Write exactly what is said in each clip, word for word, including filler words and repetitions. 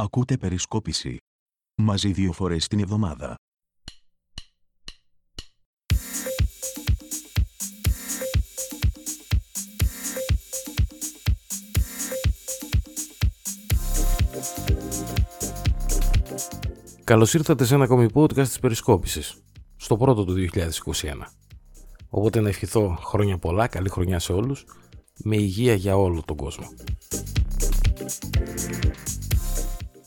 Ακούτε Περισκόπηση. Μαζί δύο φορές την εβδομάδα. Καλώς ήρθατε σε ένα ακόμη podcast της Περισκόπησης, στο πρώτο του δύο χιλιάδες είκοσι ένα. Οπότε να ευχηθώ χρόνια πολλά, καλή χρονιά σε όλους, με υγεία για όλο τον κόσμο.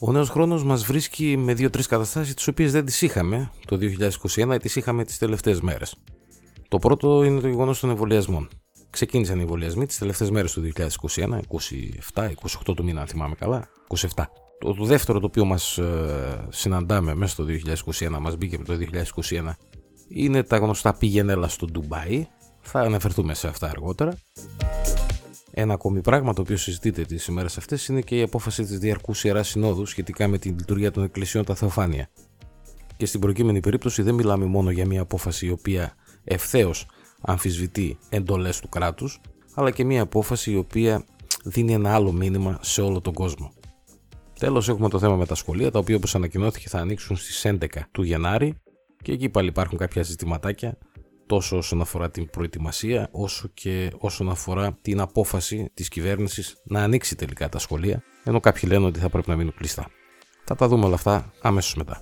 Ο νέος χρόνος μας βρίσκει με δύο τρεις καταστάσεις τις οποίες δεν τις είχαμε το δύο χιλιάδες είκοσι ένα ή τις είχαμε τις τελευταίες μέρες. Το πρώτο είναι το γεγονός των εμβολιασμών. Ξεκίνησαν οι εμβολιασμοί τις τελευταίες μέρες του δύο χιλιάδες είκοσι ένα, είκοσι επτά, είκοσι οκτώ του μήνα, αν θυμάμαι καλά, είκοσι επτά. Το, το δεύτερο το οποίο μας ε, συναντάμε μέσα στο δύο χιλιάδες είκοσι ένα, μας μπήκε με το δύο χιλιάδες είκοσι ένα, είναι τα γνωστά πήγαινε έλα στο Ντουμπάι. Θα αναφερθούμε σε αυτά αργότερα. Ένα ακόμη πράγμα το οποίο συζητείται τις ημέρες αυτές είναι και η απόφαση της Διαρκούς Ιεράς Συνόδου σχετικά με την λειτουργία των εκκλησιών τα Θεοφάνεια. Και στην προκείμενη περίπτωση δεν μιλάμε μόνο για μια απόφαση η οποία ευθέως αμφισβητεί εντολές του κράτους, αλλά και μια απόφαση η οποία δίνει ένα άλλο μήνυμα σε όλο τον κόσμο. Τέλος, έχουμε το θέμα με τα σχολεία, τα οποία όπως ανακοινώθηκε θα ανοίξουν στις έντεκα του Γενάρη και εκεί πάλι υπάρχουν κάποια ζητηματάκια, τόσο όσον αφορά την προετοιμασία, όσο και όσον αφορά την απόφαση της κυβέρνησης να ανοίξει τελικά τα σχολεία, ενώ κάποιοι λένε ότι θα πρέπει να μείνουν κλειστά. Θα τα δούμε όλα αυτά αμέσως μετά.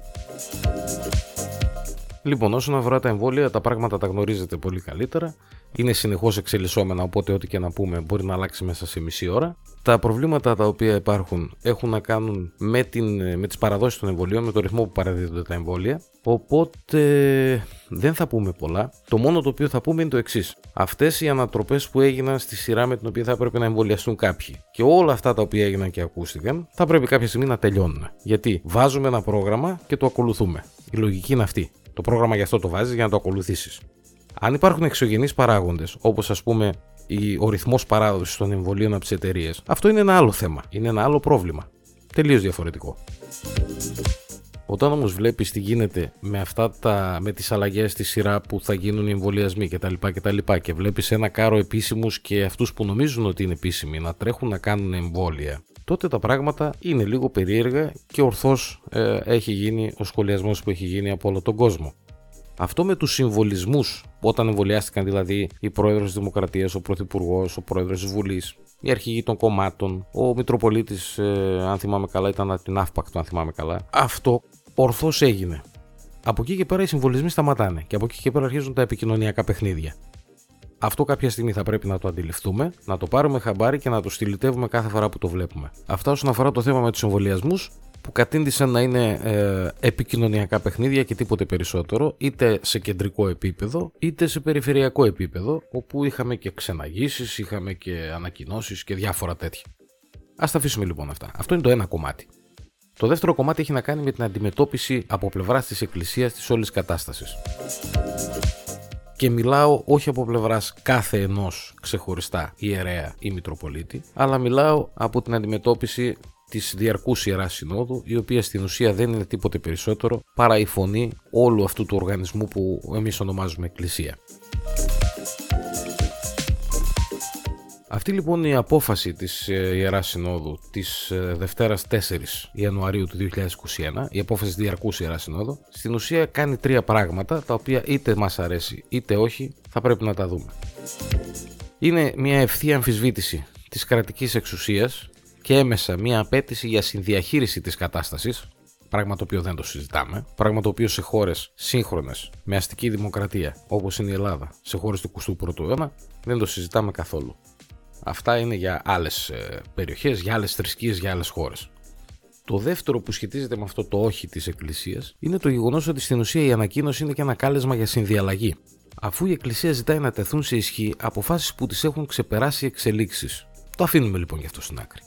Λοιπόν, όσον αφορά τα εμβόλια, τα πράγματα τα γνωρίζετε πολύ καλύτερα. Είναι συνεχώς εξελισσόμενα, οπότε ό,τι και να πούμε μπορεί να αλλάξει μέσα σε μισή ώρα. Τα προβλήματα τα οποία υπάρχουν έχουν να κάνουν με, την, με τις παραδόσεις των εμβολίων, με το ρυθμό που παραδίδονται τα εμβόλια. Οπότε δεν θα πούμε πολλά. Το μόνο το οποίο θα πούμε είναι το εξής. Αυτές οι ανατροπές που έγιναν στη σειρά με την οποία θα έπρεπε να εμβολιαστούν κάποιοι και όλα αυτά τα οποία έγιναν και ακούστηκαν, θα πρέπει κάποια στιγμή να τελειώνουν. Γιατί βάζουμε ένα πρόγραμμα και το ακολουθούμε. Η λογική είναι αυτή. Το πρόγραμμα γι' αυτό το βάζεις για να το ακολουθήσεις. Αν υπάρχουν εξωγενείς παράγοντες, όπως ας πούμε ο ρυθμός παράδοσης των εμβολίων από τις εταιρείες, αυτό είναι ένα άλλο θέμα, είναι ένα άλλο πρόβλημα. Τελείως διαφορετικό. Όταν όμως βλέπεις τι γίνεται με, αυτά τα, με τις αλλαγές στη σειρά που θα γίνουν οι εμβολιασμοί κτλ. κτλ. Και βλέπεις ένα κάρο επίσημους και αυτούς που νομίζουν ότι είναι επίσημοι να τρέχουν να κάνουν εμβόλια, τότε τα πράγματα είναι λίγο περίεργα και ορθώς ε, έχει γίνει ο σχολιασμός που έχει γίνει από όλο τον κόσμο. Αυτό με τους συμβολισμούς, όταν εμβολιάστηκαν δηλαδή η πρόεδρος της Δημοκρατίας, ο πρωθυπουργός, ο πρόεδρος της Βουλής, οι αρχηγοί των κομμάτων, ο Μητροπολίτης, ε, αν θυμάμαι καλά, ήταν από την ΑΦΠΑΚ, το αν θυμάμαι καλά, αυτό ορθώς έγινε. Από εκεί και πέρα οι συμβολισμοί σταματάνε και από εκεί και πέρα αρχίζουν τα επικοινωνιακά παιχνίδια. Αυτό κάποια στιγμή θα πρέπει να το αντιληφθούμε, να το πάρουμε χαμπάρι και να το στυλιτεύουμε κάθε φορά που το βλέπουμε. Αυτά όσον αφορά το θέμα με τους εμβολιασμούς, που κατήντησαν να είναι ε, επικοινωνιακά παιχνίδια και τίποτε περισσότερο, είτε σε κεντρικό επίπεδο είτε σε περιφερειακό επίπεδο, όπου είχαμε και ξεναγήσεις, είχαμε και ανακοινώσεις και διάφορα τέτοια. Ας τα αφήσουμε λοιπόν αυτά. Αυτό είναι το ένα κομμάτι. Το δεύτερο κομμάτι έχει να κάνει με την αντιμετώπιση από πλευράς της Εκκλησίας της όλης κατάστασης. Και μιλάω όχι από πλευράς κάθε ενός ξεχωριστά ιερέα ή μητροπολίτη, αλλά μιλάω από την αντιμετώπιση της Διαρκούς Ιεράς Συνόδου, η οποία στην ουσία δεν είναι τίποτε περισσότερο παρά η φωνή όλου αυτού του οργανισμού που εμείς ονομάζουμε Εκκλησία. Αυτή λοιπόν η απόφαση της Ιεράς Συνόδου της Δευτέρας τέσσερις Ιανουαρίου του δύο χιλιάδες είκοσι ένα, η απόφαση της Διαρκούς Ιεράς Συνόδου, στην ουσία κάνει τρία πράγματα τα οποία είτε μας αρέσει είτε όχι θα πρέπει να τα δούμε. Είναι μια ευθεία αμφισβήτηση της κρατικής εξουσίας και έμεσα μια απέτηση για συνδιαχείριση της κατάστασης, πράγμα το οποίο δεν το συζητάμε, πράγμα το οποίο σε χώρες σύγχρονες με αστική δημοκρατία όπως είναι η Ελλάδα, σε χώρες του εικοστού πρώτου αιώνα, δεν το συζητάμε καθόλου. Αυτά είναι για άλλες περιοχές, για άλλες θρησκείες, για άλλες χώρες. Το δεύτερο που σχετίζεται με αυτό το όχι της Εκκλησίας είναι το γεγονός ότι στην ουσία η ανακοίνωση είναι και ένα κάλεσμα για συνδιαλλαγή, αφού η Εκκλησία ζητάει να τεθούν σε ισχύ αποφάσεις που τις έχουν ξεπεράσει εξελίξεις. Το αφήνουμε λοιπόν γι' αυτό στην άκρη.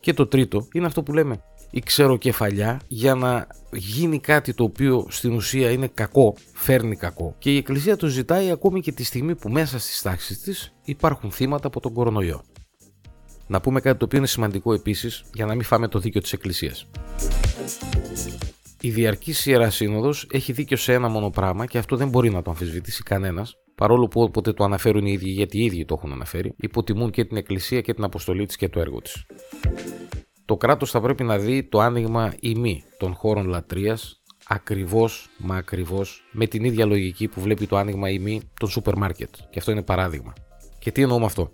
Και το τρίτο είναι αυτό που λέμε η ξεροκεφαλιά για να γίνει κάτι το οποίο στην ουσία είναι κακό, φέρνει κακό. Και η Εκκλησία το ζητάει ακόμη και τη στιγμή που μέσα στις τάξεις της υπάρχουν θύματα από τον κορονοϊό. Να πούμε κάτι το οποίο είναι σημαντικό επίσης για να μην φάμε το δίκιο της Εκκλησίας. Η Διαρκής Ιερά Σύνοδος έχει δίκιο σε ένα μόνο πράγμα και αυτό δεν μπορεί να το αμφισβητήσει κανένας, παρόλο που όποτε το αναφέρουν οι ίδιοι, γιατί οι ίδιοι το έχουν αναφέρει, υποτιμούν και την Εκκλησία και την αποστολή της και το έργο της. Το κράτος θα πρέπει να δει το άνοιγμα ή μη των χώρων λατρείας ακριβώς μα ακριβώς με την ίδια λογική που βλέπει το άνοιγμα ή μη των σούπερ μάρκετ. Και αυτό είναι παράδειγμα. Και τι εννοώ με αυτό?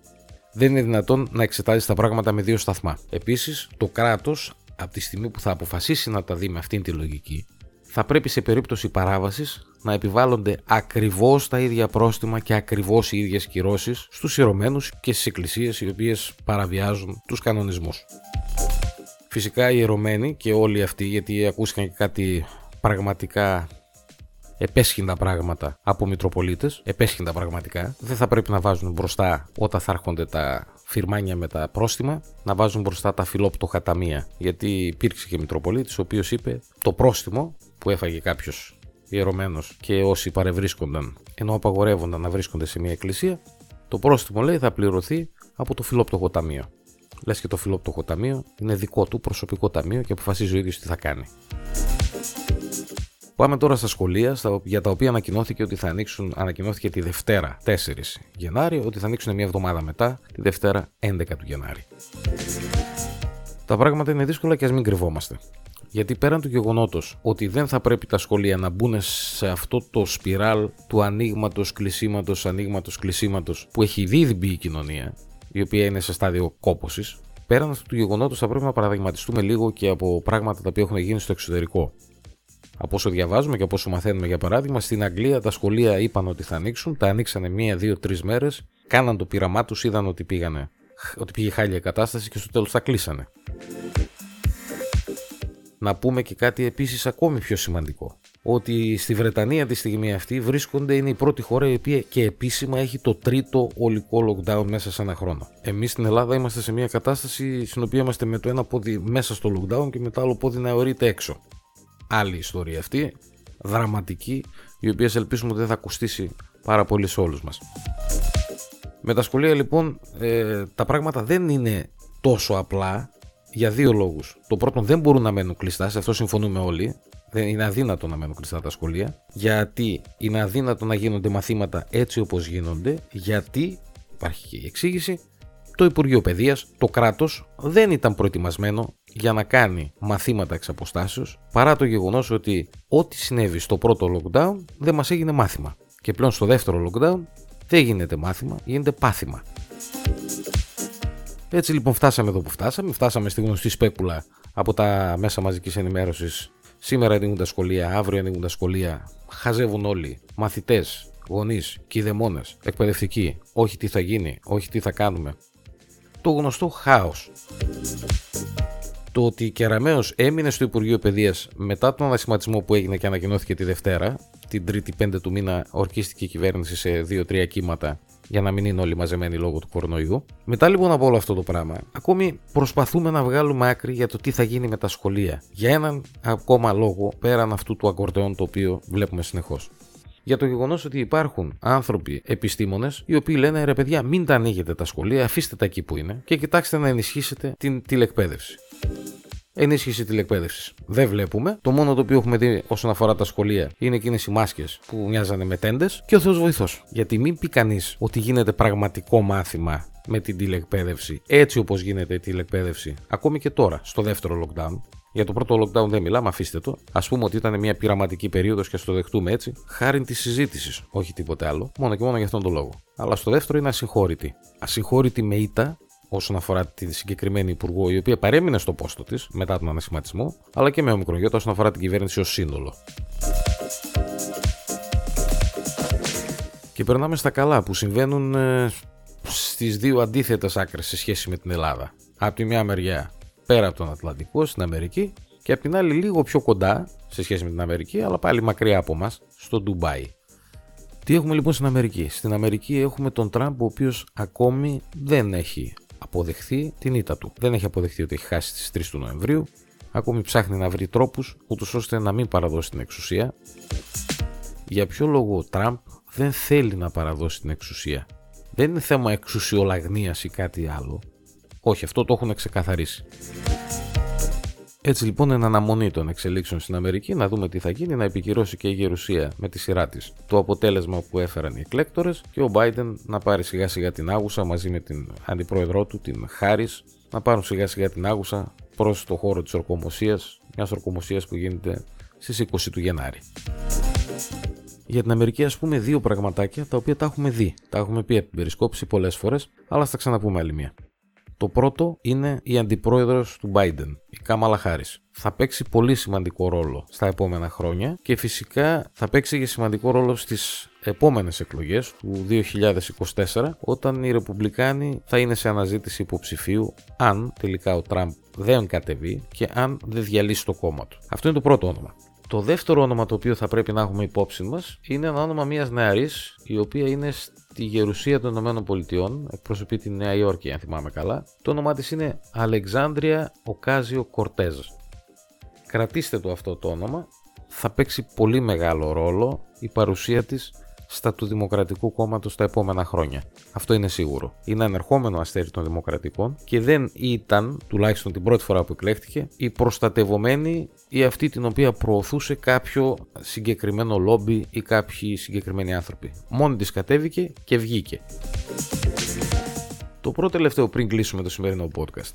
Δεν είναι δυνατόν να εξετάζει τα πράγματα με δύο σταθμά. Επίσης, το κράτος, από τη στιγμή που θα αποφασίσει να τα δει με αυτήν τη λογική, θα πρέπει σε περίπτωση παράβασης να επιβάλλονται ακριβώς τα ίδια πρόστιμα και ακριβώς οι ίδιες κυρώσεις στους ιερωμένους και στις εκκλησίες οι οποίες παραβιάζουν τους κανονισμούς. Φυσικά οι ιερωμένοι και όλοι αυτοί, γιατί ακούστηκαν και κάτι πραγματικά επέσχυντα πράγματα από μητροπολίτες, επέσχυντα πραγματικά, δεν θα πρέπει να βάζουν μπροστά, όταν θα έρχονται τα φιρμάνια με τα πρόστιμα, να βάζουν μπροστά τα φιλόπτωχα ταμεία. Γιατί υπήρξε και μητροπολίτης ο οποίος είπε το πρόστιμο που έφαγε κάποιος ιερωμένος και όσοι παρευρίσκονταν, ενώ απαγορεύονταν να βρίσκονται σε μια εκκλησία, το πρόστιμο, λέει, θα πληρωθεί από το φιλόπτωχο ταμείο. Λες και το φιλόπτωχο ταμείο είναι δικό του προσωπικό ταμείο και αποφασίζει ο ίδιος τι θα κάνει. Πάμε τώρα στα σχολεία, στα, για τα οποία ανακοινώθηκε ότι θα ανοίξουν, ανακοινώθηκε τη Δευτέρα τέσσερις Γενάρη, ότι θα ανοίξουν μια εβδομάδα μετά, τη Δευτέρα έντεκα του Γενάρη. Τα πράγματα είναι δύσκολα και ας μην κρυβόμαστε. Γιατί πέραν του γεγονότος ότι δεν θα πρέπει τα σχολεία να μπουν σε αυτό το σπιράλ του ανοίγματος, κλεισίματος, ανοίγματος, κλεισίματος που έχει ήδη μπει η κοινωνία, η οποία είναι σε στάδιο κόπωσης, πέραν αυτού του γεγονότος θα πρέπει να παραδειγματιστούμε λίγο και από πράγματα τα οποία έχουν γίνει στο εξωτερικό. Από όσο διαβάζουμε και από όσο μαθαίνουμε, για παράδειγμα, στην Αγγλία τα σχολεία είπαν ότι θα ανοίξουν, τα ανοίξανε μία, δύο, τρεις μέρες, κάναν το πείραμά τους, είδαν ότι, πήγανε, ότι πήγε χάλια η κατάσταση και στο τέλος τα κλείσανε. Να πούμε και κάτι επίσης ακόμη πιο σημαντικό, ότι στη Βρετανία τη στιγμή αυτή βρίσκονται, είναι η πρώτη χώρα η οποία και επίσημα έχει το τρίτο ολικό lockdown μέσα σε ένα χρόνο. Εμείς στην Ελλάδα είμαστε σε μια κατάσταση στην οποία είμαστε με το ένα πόδι μέσα στο lockdown και με το άλλο πόδι να αιωρείται έξω. Άλλη ιστορία αυτή, δραματική, η οποία ελπίζουμε ότι δεν θα ακουστήσει πάρα πολύ σε όλους μας. Με τα σχολεία λοιπόν ε, τα πράγματα δεν είναι τόσο απλά για δύο λόγους. Το πρώτο, δεν μπορούν να μένουν κλειστά, σε αυτό συμφωνούμε όλοι. Δεν είναι αδύνατο να μένουν κλειστά τα σχολεία, γιατί είναι αδύνατο να γίνονται μαθήματα έτσι όπως γίνονται, γιατί, υπάρχει και η εξήγηση, το Υπουργείο Παιδείας, το κράτος, δεν ήταν προετοιμασμένο για να κάνει μαθήματα εξ αποστάσεως, παρά το γεγονός ότι ό,τι συνέβη στο πρώτο lockdown δεν μας έγινε μάθημα. Και πλέον στο δεύτερο lockdown δεν γίνεται μάθημα, γίνεται πάθημα. Έτσι λοιπόν φτάσαμε εδώ που φτάσαμε, φτάσαμε στη γνωστή σπέκουλα από τα μέσα μαζικής ενημέρωσης. Σήμερα ανοίγουν τα σχολεία, αύριο ανοίγουν τα σχολεία, χαζεύουν όλοι, μαθητές, γονείς, κηδεμόνες, εκπαιδευτικοί, όχι τι θα γίνει, όχι τι θα κάνουμε. Το γνωστό χάος. Το ότι η Κεραμέως έμεινε στο Υπουργείο Παιδείας μετά τον ανασχηματισμό που έγινε και ανακοινώθηκε τη Δευτέρα, την Τρίτη πέντε του μήνα ορκίστηκε η κυβέρνηση σε δύο τρία κύματα για να μην είναι όλοι μαζεμένοι λόγω του κορονοϊού. Μετά λοιπόν από όλο αυτό το πράγμα, ακόμη προσπαθούμε να βγάλουμε άκρη για το τι θα γίνει με τα σχολεία. Για έναν ακόμα λόγο πέραν αυτού του ακορντεόν το οποίο βλέπουμε συνεχώς. Για το γεγονός ότι υπάρχουν άνθρωποι, επιστήμονες, οι οποίοι λένε ρε παιδιά, μην τα ανοίγετε τα σχολεία, αφήστε τα εκεί που είναι και κοιτάξτε να ενισχύσετε την τηλεκπαίδευση. Ενίσχυση τηλεκπαίδευσης δεν βλέπουμε. Το μόνο το οποίο έχουμε δει όσον αφορά τα σχολεία είναι εκείνες οι μάσκες που μοιάζανε με τέντες και ο Θεός βοηθός. Γιατί μην πει κανείς ότι γίνεται πραγματικό μάθημα με την τηλεκπαίδευση έτσι όπως γίνεται η τηλεκπαίδευση ακόμη και τώρα στο δεύτερο lockdown. Για το πρώτο lockdown δεν μιλάμε, αφήστε το. Ας πούμε ότι ήταν μια πειραματική περίοδος και ας το δεχτούμε έτσι, χάριν της συζήτησης, όχι τίποτε άλλο, μόνο και μόνο για αυτόν τον λόγο. Αλλά στο δεύτερο είναι ασυγχώρητη. Ασυγχώρητη με ήττα όσον αφορά τη συγκεκριμένη υπουργό, η οποία παρέμεινε στο πόστο της μετά τον ανασχηματισμό, αλλά και με ομικρογιώτα όσον αφορά την κυβέρνηση ως σύνολο. Και περνάμε στα καλά που συμβαίνουν ε, στις δύο αντίθετες άκρες σε σχέση με την Ελλάδα. Από τη μια μεριά, πέρα από τον Ατλαντικό, στην Αμερική, και από την άλλη λίγο πιο κοντά σε σχέση με την Αμερική, αλλά πάλι μακριά από μας, στο Ντουμπάι. Τι έχουμε λοιπόν στην Αμερική? Στην Αμερική έχουμε τον Τραμπ, ο οποίος ακόμη δεν έχει αποδεχθεί την ήττα του. Δεν έχει αποδεχθεί ότι έχει χάσει τις τρεις του Νοεμβρίου. Ακόμη ψάχνει να βρει τρόπους ούτως ώστε να μην παραδώσει την εξουσία. Για ποιο λόγο ο Τραμπ δεν θέλει να παραδώσει την εξουσία? Δεν είναι θέμα εξουσιολαγνίας ή κάτι άλλο. Όχι, αυτό το έχουν ξεκαθαρίσει. Έτσι λοιπόν, εν αναμονή των εξελίξεων στην Αμερική, να δούμε τι θα γίνει, να επικυρώσει και η Γερουσία με τη σειρά της το αποτέλεσμα που έφεραν οι εκλέκτορες και ο Biden να πάρει σιγά σιγά την άγουσα μαζί με την αντιπρόεδρό του, την Χάρις, να πάρουν σιγά σιγά την άγουσα προς το χώρο της ορκωμοσίας, μιας ορκωμοσίας που γίνεται στις είκοσι του Γενάρη. Για την Αμερική, ας πούμε, δύο πραγματάκια τα οποία τα έχουμε δει, τα έχουμε πει από την Περισκόπηση πολλές φορές, αλλά θα ξαναπούμε άλλη μία. Το πρώτο είναι η αντιπρόεδρος του Biden, η Κάμαλα Χάρις. Θα παίξει πολύ σημαντικό ρόλο στα επόμενα χρόνια και φυσικά θα παίξει και σημαντικό ρόλο στις επόμενες εκλογές του δύο χιλιάδες είκοσι τέσσερα, όταν οι Ρεπουμπλικάνοι θα είναι σε αναζήτηση υποψηφίου, αν τελικά ο Τραμπ δεν κατεβεί και αν δεν διαλύσει το κόμμα του. Αυτό είναι το πρώτο όνομα. Το δεύτερο όνομα το οποίο θα πρέπει να έχουμε υπόψη μας είναι ένα όνομα μιας νεαρής, η οποία είναι στη γερουσία των ΗΠΑ, εκπροσωπεί τη Νέα Υόρκη, αν θυμάμαι καλά. Το όνομά της είναι Αλεξάνδρια Οκάζιο Κορτέζ. Κρατήστε το αυτό το όνομα, θα παίξει πολύ μεγάλο ρόλο η παρουσία της στα του Δημοκρατικού Κόμματος τα επόμενα χρόνια. Αυτό είναι σίγουρο. Είναι ανερχόμενο αστέρι των Δημοκρατικών και δεν ήταν, τουλάχιστον την πρώτη φορά που εκλέχτηκε, η προστατευομένη ή αυτή την οποία προωθούσε κάποιο συγκεκριμένο λόμπι ή κάποιοι συγκεκριμένοι άνθρωποι. Μόνη της κατέβηκε και βγήκε. Το πρώτο τελευταίο πριν κλείσουμε το σημερινό podcast.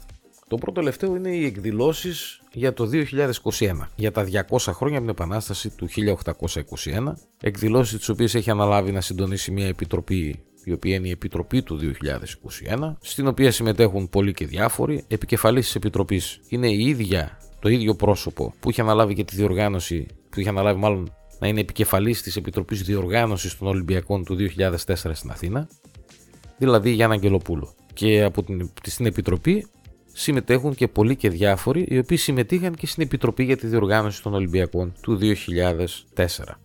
Το πρώτο τελευταίο είναι οι εκδηλώσεις για το δύο χιλιάδες είκοσι ένα, για τα διακόσια χρόνια από την Επανάσταση του χίλια οκτακόσια είκοσι ένα, εκδηλώσεις τις οποίες έχει αναλάβει να συντονίσει μια επιτροπή, η οποία είναι η Επιτροπή του δύο χιλιάδες είκοσι ένα, στην οποία συμμετέχουν πολλοί και διάφοροι. Επικεφαλής της Επιτροπής είναι η ίδια, το ίδιο πρόσωπο που είχε αναλάβει και τη διοργάνωση, που είχε αναλάβει μάλλον να είναι επικεφαλής της Επιτροπής Διοργάνωσης των Ολυμπιακών του δύο χιλιάδες τέσσερα στην Αθήνα, δηλαδή η Γιάννα Αγγελοπούλου. Και από την, στην Επιτροπή συμμετέχουν και πολλοί και διάφοροι, οι οποίοι συμμετείχαν και στην Επιτροπή για τη Διοργάνωση των Ολυμπιακών του δύο χιλιάδες τέσσερα.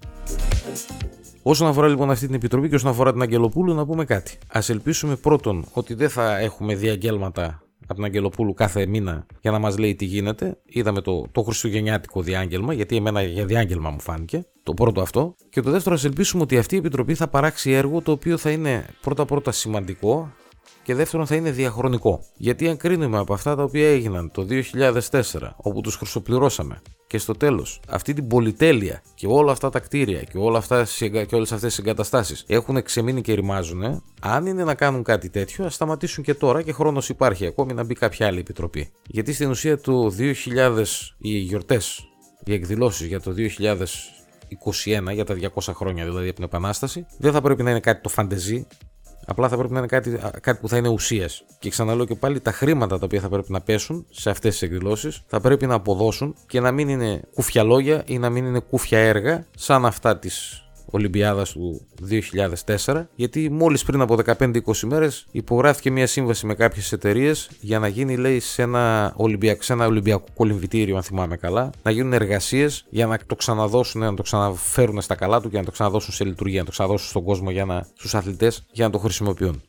Όσον αφορά λοιπόν αυτή την Επιτροπή και όσον αφορά την Αγγελοπούλου, να πούμε κάτι. Ας ελπίσουμε πρώτον ότι δεν θα έχουμε διαγγέλματα από την Αγγελοπούλου κάθε μήνα για να μας λέει τι γίνεται. Είδαμε το, το χριστουγεννιάτικο διάγγελμα, γιατί εμένα για διάγγελμα μου φάνηκε. Το πρώτο αυτό. Και το δεύτερο, ας ελπίσουμε ότι αυτή η Επιτροπή θα παράξει έργο το οποίο θα είναι πρώτα-πρώτα σημαντικό. Και δεύτερον, θα είναι διαχρονικό. Γιατί αν κρίνουμε από αυτά τα οποία έγιναν το δύο χιλιάδες τέσσερα, όπου τους χρυσοπληρώσαμε, και στο τέλος αυτή την πολυτέλεια και όλα αυτά τα κτίρια και, όλα αυτά, και όλες αυτές τις εγκαταστάσεις έχουν ξεμείνει και ρημάζουν, αν είναι να κάνουν κάτι τέτοιο, ας σταματήσουν και τώρα και χρόνος υπάρχει ακόμη να μπει κάποια άλλη επιτροπή. Γιατί στην ουσία το δύο χιλιάδες, οι γιορτές, οι εκδηλώσεις για το δύο χιλιάδες είκοσι ένα, για τα διακόσια χρόνια δηλαδή από την Επανάσταση, δεν θα πρέπει να είναι κάτι το φαντεζή. Απλά θα πρέπει να είναι κάτι, κάτι που θα είναι ουσίας. Και ξαναλέω και πάλι, τα χρήματα τα οποία θα πρέπει να πέσουν σε αυτές τις εκδηλώσεις θα πρέπει να αποδώσουν και να μην είναι κούφια λόγια ή να μην είναι κούφια έργα σαν αυτά της Ολυμπιάδας του δύο χιλιάδες τέσσερα, γιατί μόλις πριν από δεκαπέντε με είκοσι μέρες υπογράφηκε μια σύμβαση με κάποιες εταιρείες για να γίνει, λέει, σε ένα, Ολυμπια... σε ένα Ολυμπιακό κολυμβητήριο, αν θυμάμαι καλά, να γίνουν εργασίες για να το ξαναδώσουν, να το ξαναφέρουν στα καλά του και να το ξαναδώσουν σε λειτουργία, να το ξαναδώσουν στον κόσμο, για να... στους αθλητές, για να το χρησιμοποιούν.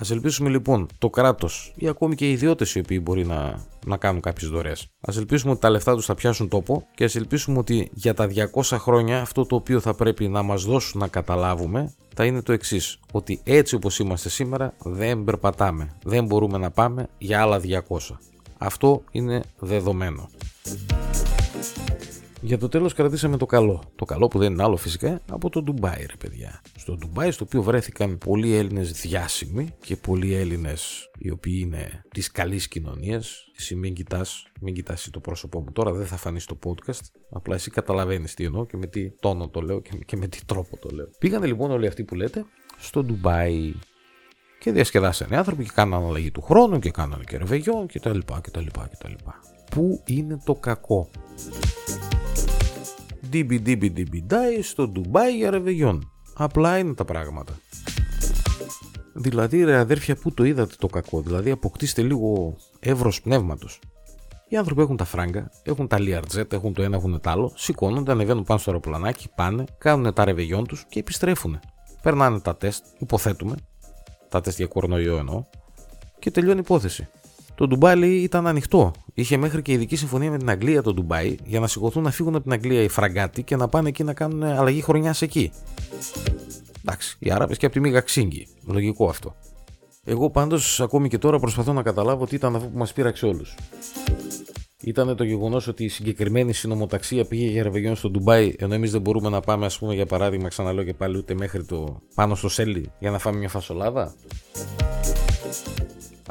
Ας ελπίσουμε λοιπόν το κράτος ή ακόμη και οι ιδιώτες οι οποίοι μπορεί να, να κάνουν κάποιες δωρεές. Ας ελπίσουμε ότι τα λεφτά τους θα πιάσουν τόπο και ας ελπίσουμε ότι για τα διακόσια χρόνια αυτό το οποίο θα πρέπει να μας δώσουν να καταλάβουμε θα είναι το εξής. Ότι έτσι όπως είμαστε σήμερα δεν περπατάμε, δεν μπορούμε να πάμε για άλλα διακόσια. Αυτό είναι δεδομένο. Για το τέλος κρατήσαμε το καλό. Το καλό που δεν είναι άλλο φυσικά από το Ντουμπάι, ρε παιδιά. Στο Ντουμπάι, στο οποίο βρέθηκαν πολλοί Έλληνες διάσημοι και πολλοί Έλληνες οι οποίοι είναι της καλής κοινωνίας. Εσύ μην κοιτάς, μην κοιτάς το πρόσωπό μου τώρα, δεν θα φανεί στο podcast. Απλά εσύ καταλαβαίνεις τι εννοώ και με τι τόνο το λέω και με τι τρόπο το λέω. Πήγανε λοιπόν όλοι αυτοί που λέτε στο Ντουμπάι και διασκεδάσανε άνθρωποι και κάνανε αλλαγή του χρόνου και κάνανε και ρεβεγιόν κτλ. Πού είναι το κακό? Ντιμπι-ντιμπι-ντιμπι-ντάι στο Ντουμπάι για ρεβεγιόν. Απλά είναι τα πράγματα. Δηλαδή, ρε αδέρφια, πού το είδατε το κακό? Δηλαδή, αποκτήστε λίγο εύρος πνεύματος. Οι άνθρωποι έχουν τα φράγκα, έχουν τα λιαρτζέτα, έχουν το ένα, έχουν το άλλο. Σηκώνονται, ανεβαίνουν πάνω στο αεροπλανάκι, πάνε, κάνουν τα ρεβεγιόν τους και επιστρέφουν. Περνάνε τα τεστ, υποθέτουμε. Τα τεστ για κορονοϊό εννοώ. Και τελειώνει η υπόθεση. Το Ντουμπάι ήταν ανοιχτό. Είχε μέχρι και ειδική συμφωνία με την Αγγλία το Ντουμπάι για να σηκωθούν να φύγουν από την Αγγλία οι φραγκάτοι και να πάνε εκεί να κάνουν αλλαγή χρονιάς εκεί. Εντάξει, οι Άραβες και από τη Μίγα Ξίνγκη. Λογικό αυτό. Εγώ πάντως ακόμη και τώρα προσπαθώ να καταλάβω τι ήταν αυτό που μας πείραξε όλους. Ήταν το γεγονός ότι η συγκεκριμένη συνομοταξία πήγε για ρεβεγιόν στο Ντουμπάι, ενώ εμείς δεν μπορούμε να πάμε, ας πούμε, για παράδειγμα, ξαναλέω και πάλι, ούτε μέχρι το πάνω στο Σέλι για να φάμε μια φασολάδα.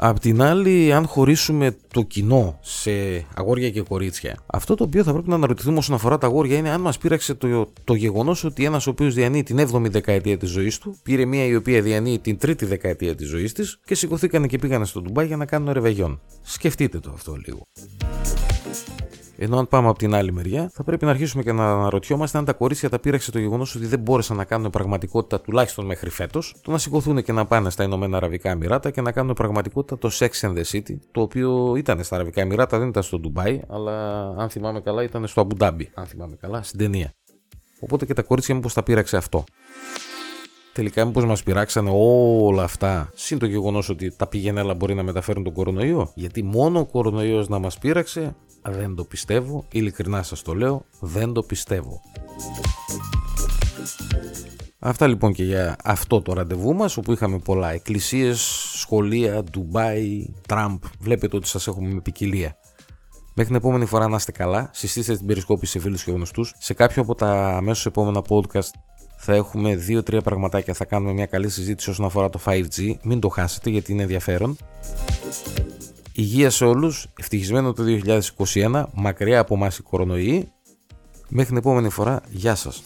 Απ' την άλλη, αν χωρίσουμε το κοινό σε αγόρια και κορίτσια, αυτό το οποίο θα πρέπει να αναρωτηθούμε όσον αφορά τα αγόρια είναι αν μας πείραξε το, το γεγονός ότι ένας ο οποίος διανύει την έβδομη δεκαετία της ζωής του, πήρε μία η οποία διανύει την τρίτη δεκαετία της ζωής της και σηκωθήκανε και πήγανε στο Ντουμπάι για να κάνουν ρεβεγιόν. Σκεφτείτε το αυτό λίγο. Ενώ αν πάμε από την άλλη μεριά, θα πρέπει να αρχίσουμε και να αναρωτιόμαστε αν τα κορίτσια τα πείραξε το γεγονός ότι δεν μπόρεσαν να κάνουν πραγματικότητα, τουλάχιστον μέχρι φέτος, το να σηκωθούν και να πάνε στα Ηνωμένα Αραβικά Εμιράτα και να κάνουν πραγματικότητα το Sex and the City, το οποίο ήταν στα Αραβικά Εμιράτα, δεν ήταν στο Ντουμπάι, αλλά αν θυμάμαι καλά ήταν στο Αμπουντάμπι, αν θυμάμαι καλά, στην ταινία. Οπότε και τα κορίτσια μήπως τα πείραξε αυτό. Τελικά, μήπως μας πειράξανε όλα αυτά, συν το γεγονός ότι τα πηγενέλα μπορεί να μεταφέρουν τον κορονοϊό, γιατί μόνο ο κορονοϊός να μας πείραξε, δεν το πιστεύω, ειλικρινά σας το λέω, δεν το πιστεύω. Αυτά λοιπόν και για αυτό το ραντεβού μας, όπου είχαμε πολλά, εκκλησίες, σχολεία, Ντουμπάι, Τραμπ, βλέπετε ότι σας έχουμε με ποικιλία. Μέχρι την επόμενη φορά να είστε καλά, συστήστε την περισκόπηση σε φίλους και γνωστούς, σε κάποιο από τα αμέσως επόμενα podcast θα έχουμε δύο τρία πραγματάκια, θα κάνουμε μια καλή συζήτηση όσον αφορά το φάιβ τζι, μην το χάσετε γιατί είναι ενδιαφέρον. Υγεία σε όλους, ευτυχισμένο το δύο χιλιάδες είκοσι ένα, μακριά από εμάς οι κορονοϊοί. Μέχρι την επόμενη φορά, γεια σας.